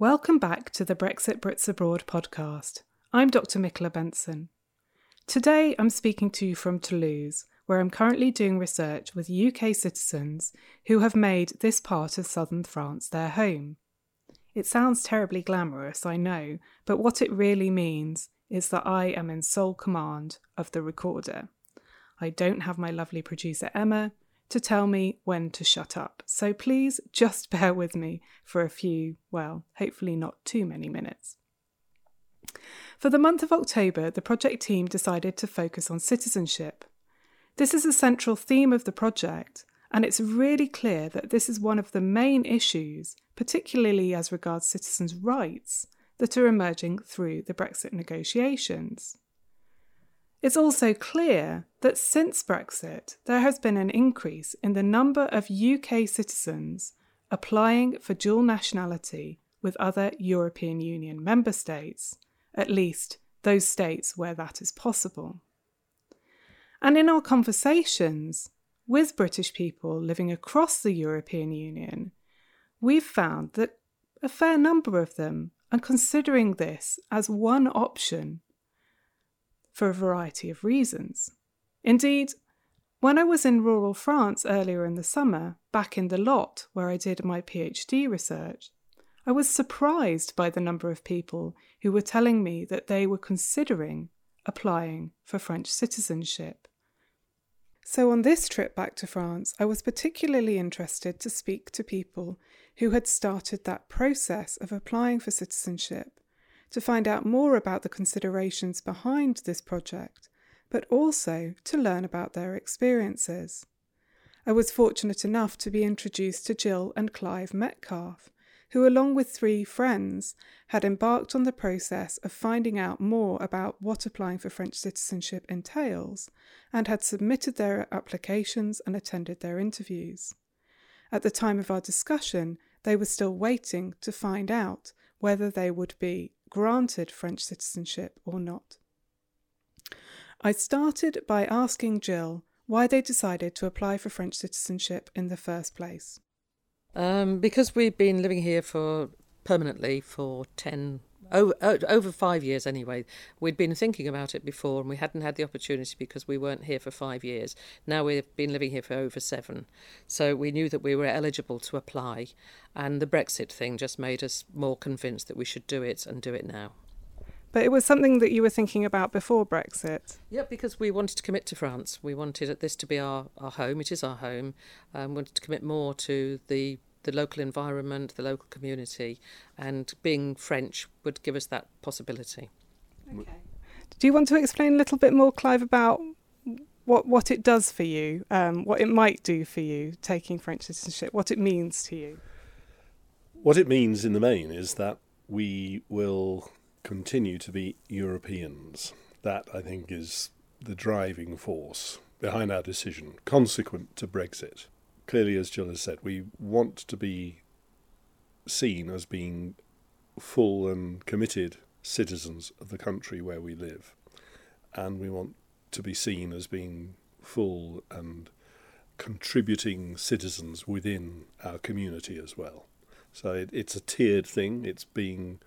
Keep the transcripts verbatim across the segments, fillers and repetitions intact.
Welcome back to the Brexit Brits Abroad podcast. I'm Doctor Michaela Benson. Today I'm speaking to you from Toulouse, where I'm currently doing research with U K citizens who have made this part of southern France their home. It sounds terribly glamorous, I know, but what it really means is that I am in sole command of the recorder. I don't have my lovely producer Emma to tell me when to shut up, so please just bear with me for a few, well, hopefully not too many minutes. For the month of October, the project team decided to focus on citizenship. This is a central theme of the project, and it's really clear that this is one of the main issues, particularly as regards citizens' rights, that are emerging through the Brexit negotiations. It's also clear that since Brexit, there has been an increase in the number of U K citizens applying for dual nationality with other European Union member states, at least those states where that is possible. And in our conversations with British people living across the European Union, we've found that a fair number of them are considering this as one option for a variety of reasons. Indeed, when I was in rural France earlier in the summer, back in the Lot, where I did my PhD research, I was surprised by the number of people who were telling me that they were considering applying for French citizenship. So on this trip back to France, I was particularly interested to speak to people who had started that process of applying for citizenship, to find out more about the considerations behind this project, but also to learn about their experiences. I was fortunate enough to be introduced to Jill and Clive Metcalf, who along with three friends had embarked on the process of finding out more about what applying for French citizenship entails, and had submitted their applications and attended their interviews. At the time of our discussion, they were still waiting to find out whether they would be granted French citizenship or not. I started by asking Jill why they decided to apply for French citizenship in the first place. Um, because we've been living here for permanently for ten, over, over five years anyway. We'd been thinking about it before and we hadn't had the opportunity because we weren't here for five years. Now we've been living here for over seven. So we knew that we were eligible to apply, and the Brexit thing just made us more convinced that we should do it and do it now. But it was something that you were thinking about before Brexit? Yeah, because we wanted to commit to France. We wanted this to be our, our home. It is our home. We um, wanted to commit more to the, the local environment, the local community, and being French would give us that possibility. Okay. Do you want to explain a little bit more, Clive, about what, what it does for you, um, what it might do for you, taking French citizenship, what it means to you? What it means in the main is that we will continue to be Europeans. That, I think, is the driving force behind our decision, consequent to Brexit. Clearly, as Jill has said, we want to be seen as being full and committed citizens of the country where we live. And we want to be seen as being full and contributing citizens within our community as well. So it, it's a tiered thing. It's being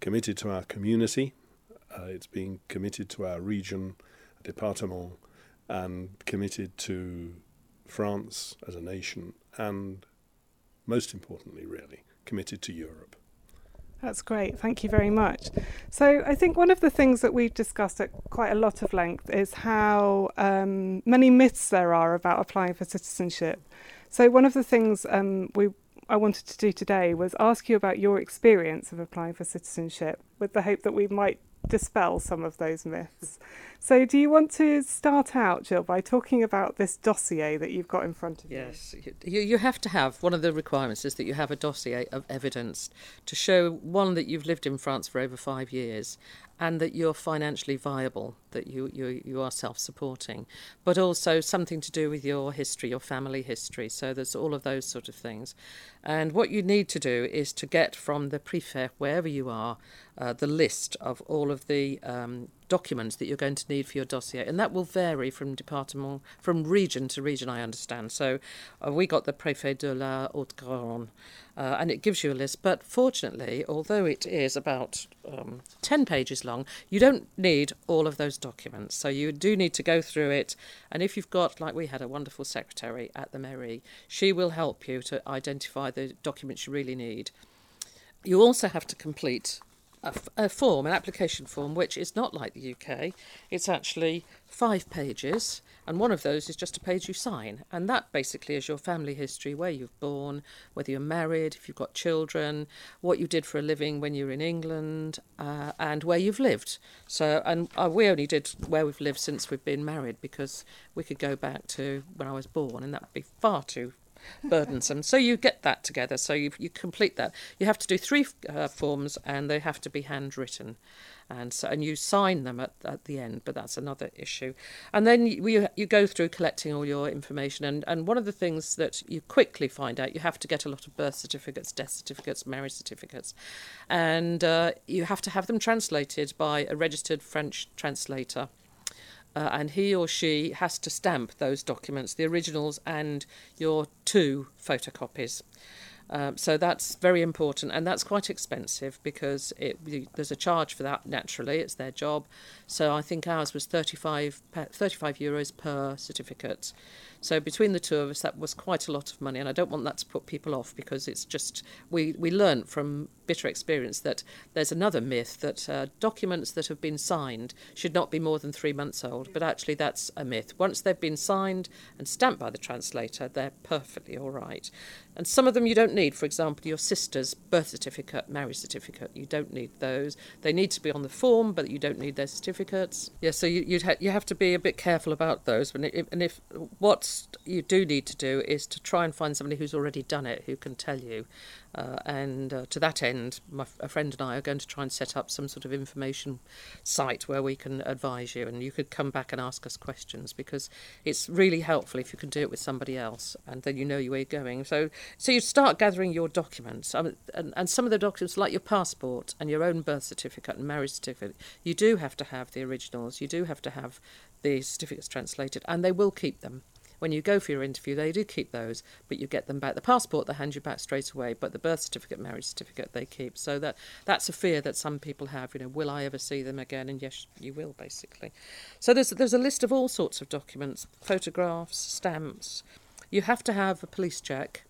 committed to our community, uh, it's being committed to our region, département, and committed to France as a nation, and most importantly, really, committed to Europe. That's great, thank you very much. So I think one of the things that we've discussed at quite a lot of length is how um, many myths there are about applying for citizenship. So one of the things um, we I wanted to do today was ask you about your experience of applying for citizenship, with the hope that we might dispel some of those myths. So do you want to start out, Jill, by talking about this dossier that you've got in front of you? Yes, you, you have to have, one of the requirements is that you have a dossier of evidence to show, one, that you've lived in France for over five years and that you're financially viable, that you, you, you are self-supporting, but also something to do with your history, your family history. So there's all of those sort of things. And what you need to do is to get from the Préfet, wherever you are, uh, the list of all of the um, documents that you're going to need for your dossier, and that will vary from department, from region to region, I understand. So uh, we got the Préfet de la Haute Garonne, uh, and it gives you a list. But fortunately, although it is about um, ten pages long, you don't need all of those documents. So you do need to go through it, and if you've got, like we had a wonderful secretary at the mairie, she will help you to identify the documents you really need. You also have to complete a form, an application form, which is not like the U K. It's actually five pages, and one of those is just a page you sign. And that basically is your family history, where you've born, whether you're married, if you've got children, what you did for a living when you were in England, uh, and where you've lived. So, and uh, we only did where we've lived since we've been married, because we could go back to when I was born, and that would be far too burdensome. So you get that together, so you you complete that. You have to do three uh, forms, and they have to be handwritten, and so and you sign them at, at the end, but that's another issue. And then you you go through collecting all your information, and and one of the things that you quickly find out, you have to get a lot of birth certificates, death certificates, marriage certificates, and uh, you have to have them translated by a registered French translator. Uh, and he or she has to stamp those documents, the originals and your two photocopies. Um, so that's very important, and that's quite expensive, because it, there's a charge for that, naturally. It's their job. So I think ours was thirty-five, thirty-five euros per certificate. So between the two of us, that was quite a lot of money, and I don't want that to put people off, because it's just, we, we learnt from bitter experience that there's another myth that uh, documents that have been signed should not be more than three months old, but actually that's a myth. Once they've been signed and stamped by the translator, they're perfectly all right. And some of them you don't need. For example, your sister's birth certificate, marriage certificate, you don't need those. They need to be on the form, but you don't need their certificates. Yeah, so you you'd ha- you have to be a bit careful about those. And if, and if what you do need to do is to try and find somebody who's already done it, who can tell you. Uh, and uh, to that end, my, a friend and I are going to try and set up some sort of information site where we can advise you, and you could come back and ask us questions, because it's really helpful if you can do it with somebody else, and then you know where you're going. So so you start gathering your documents, I mean, and, and some of the documents, like your passport and your own birth certificate and marriage certificate, you do have to have the originals, you do have to have the certificates translated, and they will keep them. When you go for your interview, they do keep those, but you get them back. The passport, they hand you back straight away, but the birth certificate, marriage certificate, they keep. So that that's a fear that some people have, you know, will I ever see them again? And yes, you will, basically. So there's there's a list of all sorts of documents, photographs, stamps. You have to have a police check.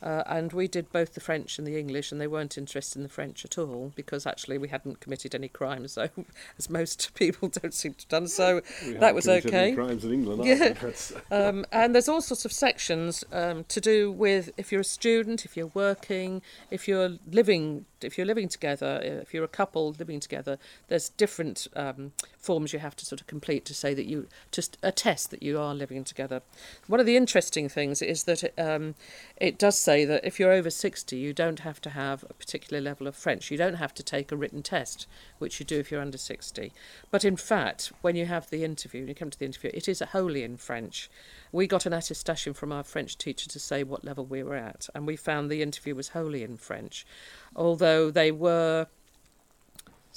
Uh, and we did both the French and the English, and they weren't interested in the French at all, because actually we hadn't committed any crimes, so as most people don't seem to have done, so we that was okay. We haven't committed any crimes in England, yeah. um, And there's all sorts of sections um, to do with if you're a student, if you're working, if you're living, if you're living together, if you're a couple living together, there's different um, forms you have to sort of complete to say that you just attest that you are living together. One of the interesting things is that it, um, it does. Say that if you're over sixty, you don't have to have a particular level of French. You don't have to take a written test, which you do if you're under sixty. But in fact, when you have the interview, when you come to the interview, it is wholly in French. We got an attestation from our French teacher to say what level we were at, and we found the interview was wholly in French, although they were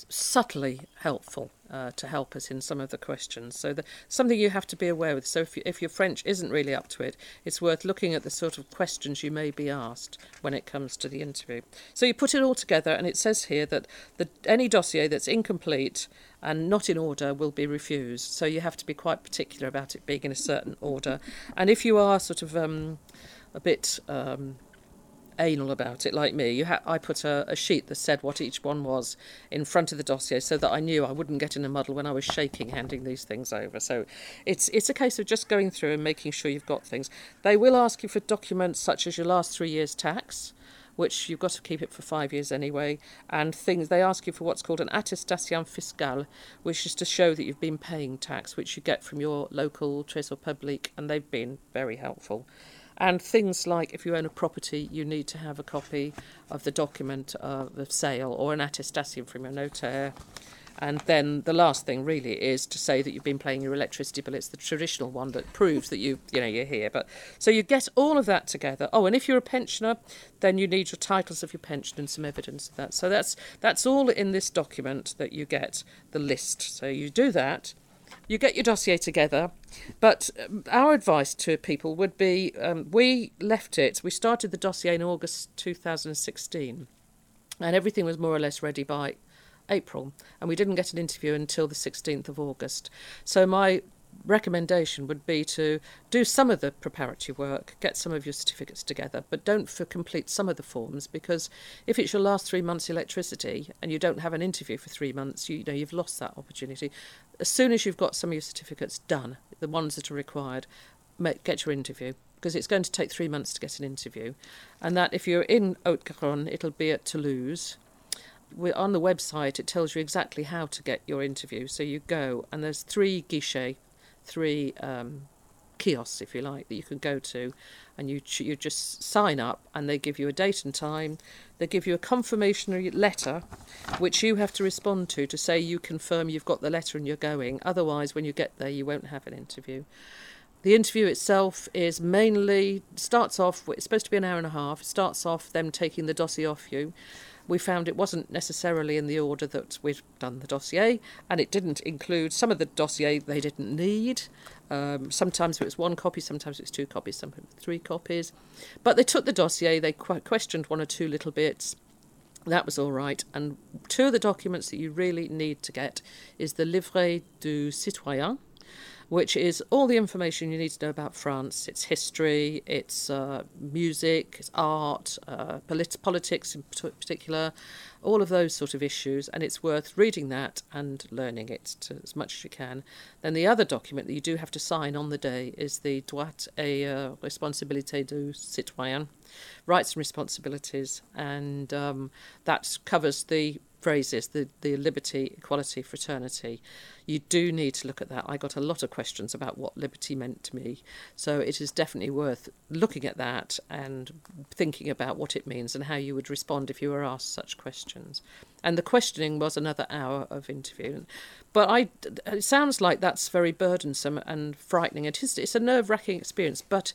subtly helpful uh, to help us in some of the questions. So the, something you have to be aware of. So if, you, if your French isn't really up to it, it's worth looking at the sort of questions you may be asked when it comes to the interview. So you put it all together, and it says here that the, any dossier that's incomplete and not in order will be refused. So you have to be quite particular about it being in a certain order. And if you are sort of um, a bit... Um, anal about it, like me, you ha- I put a, a sheet that said what each one was in front of the dossier, so that I knew I wouldn't get in a muddle when I was shaking handing these things over. So it's it's a case of just going through and making sure you've got things. They will ask you for documents such as your last three years' tax, which you've got to keep it for five years anyway, and things. They ask you for what's called an attestation fiscale, which is to show that you've been paying tax, which you get from your local Trésor Public, and they've been very helpful. And things like if you own a property, you need to have a copy of the document of sale or an attestation from your notaire. And then the last thing really is to say that you've been paying your electricity bill. It's the traditional one that proves that you, you know, you're here. But so you get all of that together. Oh, and if you're a pensioner, then you need your titles of your pension and some evidence of that. So that's that's all in this document that you get the list. So you do that. You get your dossier together, but our advice to people would be, um, we left it, we started the dossier in August two thousand sixteen, and everything was more or less ready by April, and we didn't get an interview until the sixteenth of August. So my recommendation would be to do some of the preparatory work, get some of your certificates together, but don't for complete some of the forms, because if it's your last three months' electricity and you don't have an interview for three months, you, you know, you've lost that opportunity. As soon as you've got some of your certificates done, the ones that are required, make, get your interview, because it's going to take three months to get an interview. And that if you're in Haute Garonne, it'll be at Toulouse. We're on the website, it tells you exactly how to get your interview. So you go, and there's three guichets, three um, kiosks, if you like, that you can go to, and you you just sign up, and they give you a date and time. They give you a confirmation letter, which you have to respond to to say you confirm you've got the letter and you're going. Otherwise, when you get there, you won't have an interview. The interview itself is mainly starts off. It's supposed to be an hour and a half. It starts off them taking the dossier off you. We found it wasn't necessarily in the order that we'd done the dossier, and it didn't include some of the dossier they didn't need. Um, sometimes it was one copy, sometimes it was two copies, sometimes three copies. But they took the dossier, they questioned one or two little bits. That was all right. And two of the documents that you really need to get is the Livret du Citoyen, which is all the information you need to know about France, its history, its uh, music, its art, uh, polit- politics in particular, all of those sort of issues. And it's worth reading that and learning it to, as much as you can. Then the other document that you do have to sign on the day is the Droit et uh, Responsabilité du Citoyen, Rights and Responsibilities. And um, that covers the phrases, the, the liberty, equality, fraternity. You do need to look at that. I got a lot of questions about what liberty meant to me. So it is definitely worth looking at that and thinking about what it means and how you would respond if you were asked such questions. And the questioning was another hour of interview. But I, it sounds like that's very burdensome and frightening. It is, it's a nerve-wracking experience, but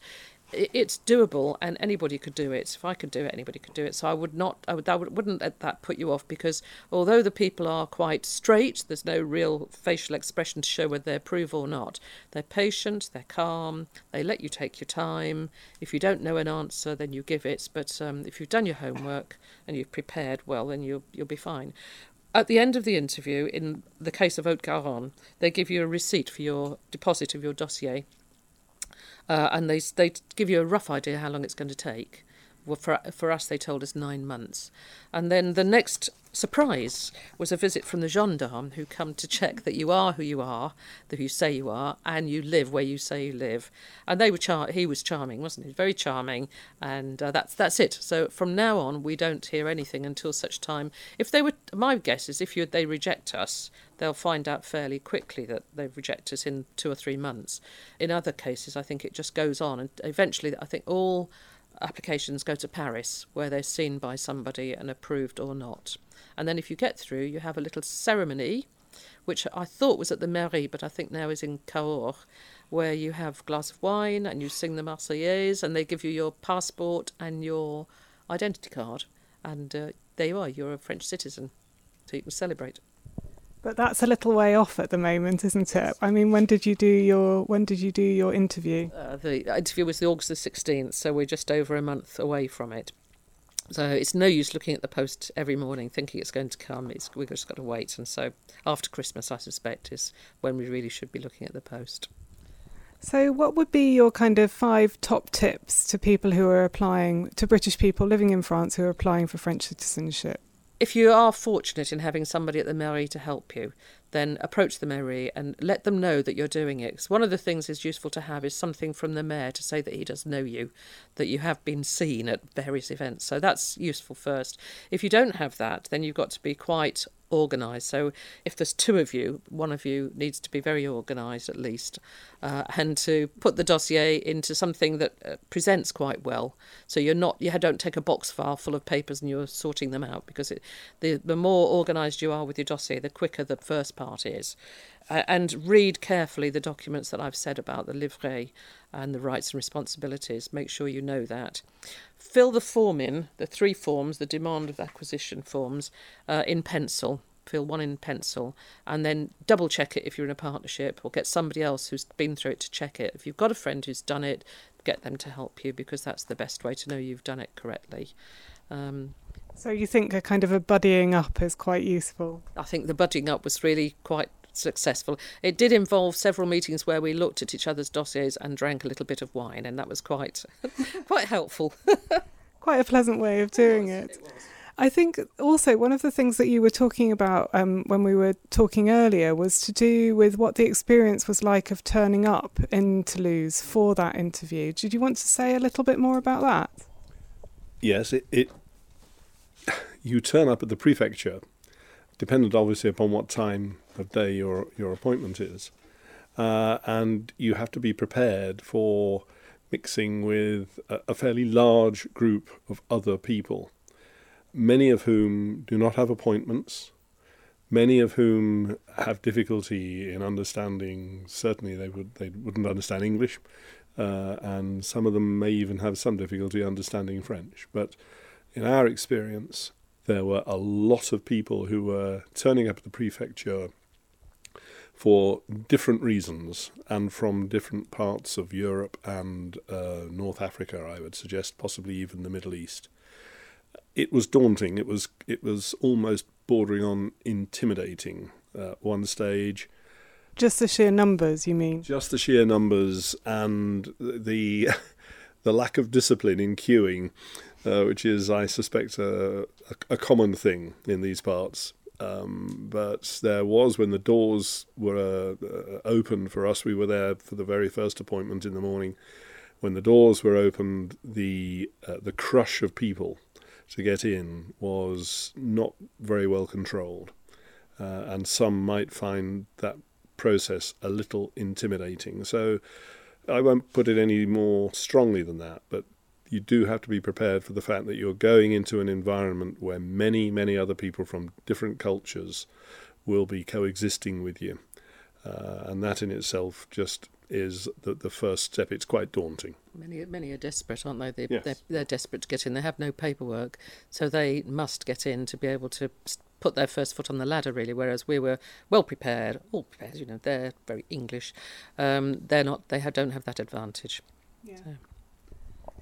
it's doable, and anybody could do it. If I could do it, anybody could do it. So I would not, I would, I wouldn't let that put you off, because although the people are quite straight, there's no real facial expression to show whether they approve or not. They're patient, they're calm, they let you take your time. If you don't know an answer, then you give it. But um, if you've done your homework and you've prepared well, then you'll you'll be fine. At the end of the interview, in the case of Haute Garonne, they give you a receipt for your deposit of your dossier. Uh, and they they give you a rough idea how long it's going to take. Well, for for us, they told us nine months. And then the next surprise was a visit from the gendarme, who come to check that you are who you are, that you say you are, and you live where you say you live. And they were char- he was charming, wasn't he? Very charming. And uh, that's that's it. So from now on, we don't hear anything until such time. If they were, my guess is, if you they reject us, they'll find out fairly quickly that they reject us in two or three months. In other cases, I think it just goes on, and eventually, I think all applications go to Paris, where they're seen by somebody and approved or not. And then if you get through, you have a little ceremony, which I thought was at the mairie, but I think now is in Cahors, where you have a glass of wine and you sing the Marseillaise, and they give you your passport and your identity card. And uh, there you are, you're a French citizen, so you can celebrate. But that's a little way off at the moment, isn't it? I mean, when did you do your when did you do your interview? Uh, the interview was the August the sixteenth, so we're just over a month away from it. So it's no use looking at the post every morning thinking it's going to come. It's, we've just got to wait. And so after Christmas, I suspect, is when we really should be looking at the post. So what would be your kind of five top tips to people who are applying, to British people living in France who are applying for French citizenship? If you are fortunate in having somebody at the mairie to help you, then approach the mairie and let them know that you're doing it. Because one of the things is useful to have is something from the mayor to say that he does know you, that you have been seen at various events. So that's useful first. If you don't have that, then you've got to be quite organised. So if there's two of you, one of you needs to be very organised at least, uh, and to put the dossier into something that uh, presents quite well. So you're not, you don't take a box file full of papers and you're sorting them out, because it, the, the more organised you are with your dossier, the quicker the first part is. Uh, and read carefully the documents that I've said about the livret and the rights and responsibilities. Make sure you know that. Fill the form in, the three forms, the demand of acquisition forms, uh, in pencil. Fill one in pencil and then double check it if you're in a partnership, or get somebody else who's been through it to check it. If you've got a friend who's done it, get them to help you, because that's the best way to know you've done it correctly. Um, so you think a kind of a buddying up is quite useful? I think the buddying up was really quite successful. It did involve several meetings where we looked at each other's dossiers and drank a little bit of wine, and that was quite quite helpful. Quite a pleasant way of doing it. Was, it. it was. I think also one of the things that you were talking about um, when we were talking earlier was to do with what the experience was like of turning up in Toulouse for that interview. Did you want to say a little bit more about that? Yes, it, it you turn up at the prefecture, dependent obviously upon what time of day your your appointment is. Uh, and you have to be prepared for mixing with a, a fairly large group of other people, many of whom do not have appointments, many of whom have difficulty in understanding, certainly they, would, they wouldn't understand English, uh, and some of them may even have some difficulty understanding French. But in our experience, there were a lot of people who were turning up at the prefecture for different reasons and from different parts of Europe and uh, North Africa, I would suggest, possibly even the Middle East. It was daunting. It was it was almost bordering on intimidating at one stage. Just the sheer numbers, you mean? Just the sheer numbers and the the lack of discipline in queuing, uh, which is, I suspect, a, a, a common thing in these parts. Um, but there was, when the doors were uh, uh, opened for us, we were there for the very first appointment in the morning. When the doors were opened, the uh, the crush of people to get in was not very well controlled, uh, and some might find that process a little intimidating. So I won't put it any more strongly than that, but you do have to be prepared for the fact that you're going into an environment where many, many other people from different cultures will be coexisting with you. Uh, and that in itself just is the, the first step. It's quite daunting. Many many are desperate, aren't they? They yes. they're, they're desperate to get in. They have no paperwork, so they must get in to be able to put their first foot on the ladder, really, whereas we were well prepared, all prepared, you know, they're very English. Um, they're not, they have, don't have that advantage. Yeah. So.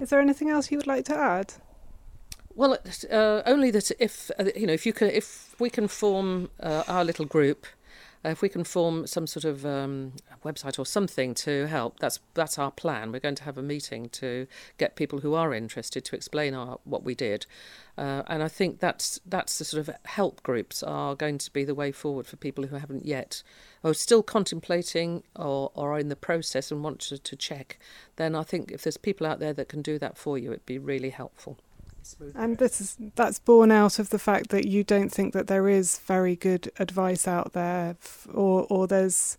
Is there anything else you would like to add? Well, uh, only that if uh, you know, if you can, if we can form uh, our little group, uh, if we can form some sort of um, website or something to help. That's that's our plan. We're going to have a meeting to get people who are interested to explain our what we did, uh, and I think that's that's the sort of help groups are going to be the way forward for people who haven't yet, or still contemplating or, or are in the process and want to, to check. Then I think if there's people out there that can do that for you, it'd be really helpful. And this is, that's born out of the fact that you don't think that there is very good advice out there, or, or there's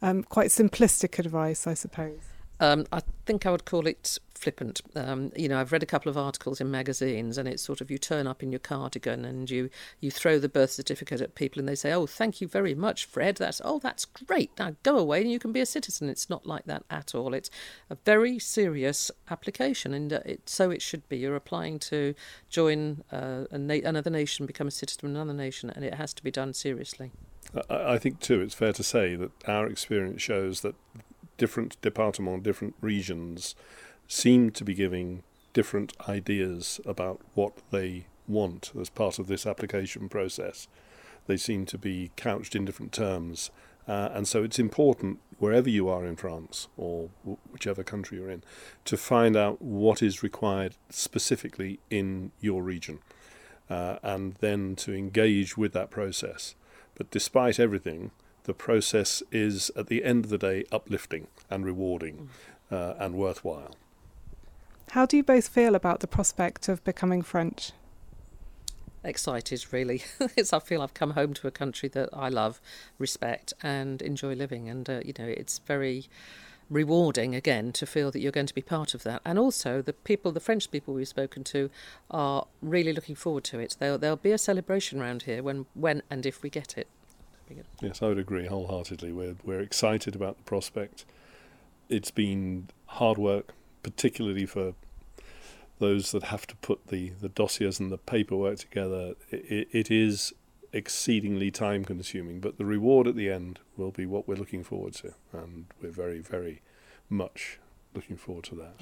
um, quite simplistic advice, I suppose. Um, I think I would call it flippant. Um, you know, I've read a couple of articles in magazines, and it's sort of you turn up in your cardigan and you, you throw the birth certificate at people and they say, oh, thank you very much, Fred. That's oh, that's great. Now go away and you can be a citizen. It's not like that at all. It's a very serious application, and it, so it should be. You're applying to join uh, a na- another nation, become a citizen of another nation, and it has to be done seriously. I, I think, too, it's fair to say that our experience shows that different departments, different regions seem to be giving different ideas about what they want as part of this application process. They seem to be couched in different terms. Uh, and so it's important, wherever you are in France or w- whichever country you're in, to find out what is required specifically in your region, uh, and then to engage with that process. But despite everything, the process is, at the end of the day, uplifting and rewarding uh, and worthwhile. How do you both feel about the prospect of becoming French? Excited, really. It's, I feel I've come home to a country that I love, respect and enjoy living. And, uh, you know, it's very rewarding, again, to feel that you're going to be part of that. And also the people, the French people we've spoken to, are really looking forward to it. There'll, there'll be a celebration around here when, when and if we get it. Yes, I would agree wholeheartedly. We're, we're excited about the prospect. It's been hard work, particularly for those that have to put the, the dossiers and the paperwork together. It, it is exceedingly time-consuming, but the reward at the end will be what we're looking forward to, and we're very, very much looking forward to that.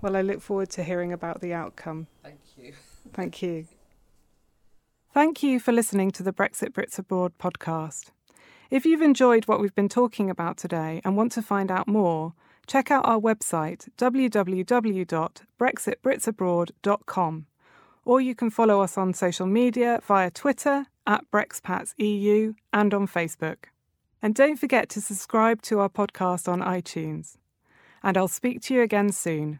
Well, I look forward to hearing about the outcome. Thank you. Thank you. Thank you for listening to the Brexit Brits Abroad podcast. If you've enjoyed what we've been talking about today and want to find out more, check out our website w w w dot brexit brits abroad dot com, or you can follow us on social media via Twitter at BrexPatsEU and on Facebook. And don't forget to subscribe to our podcast on iTunes. And I'll speak to you again soon.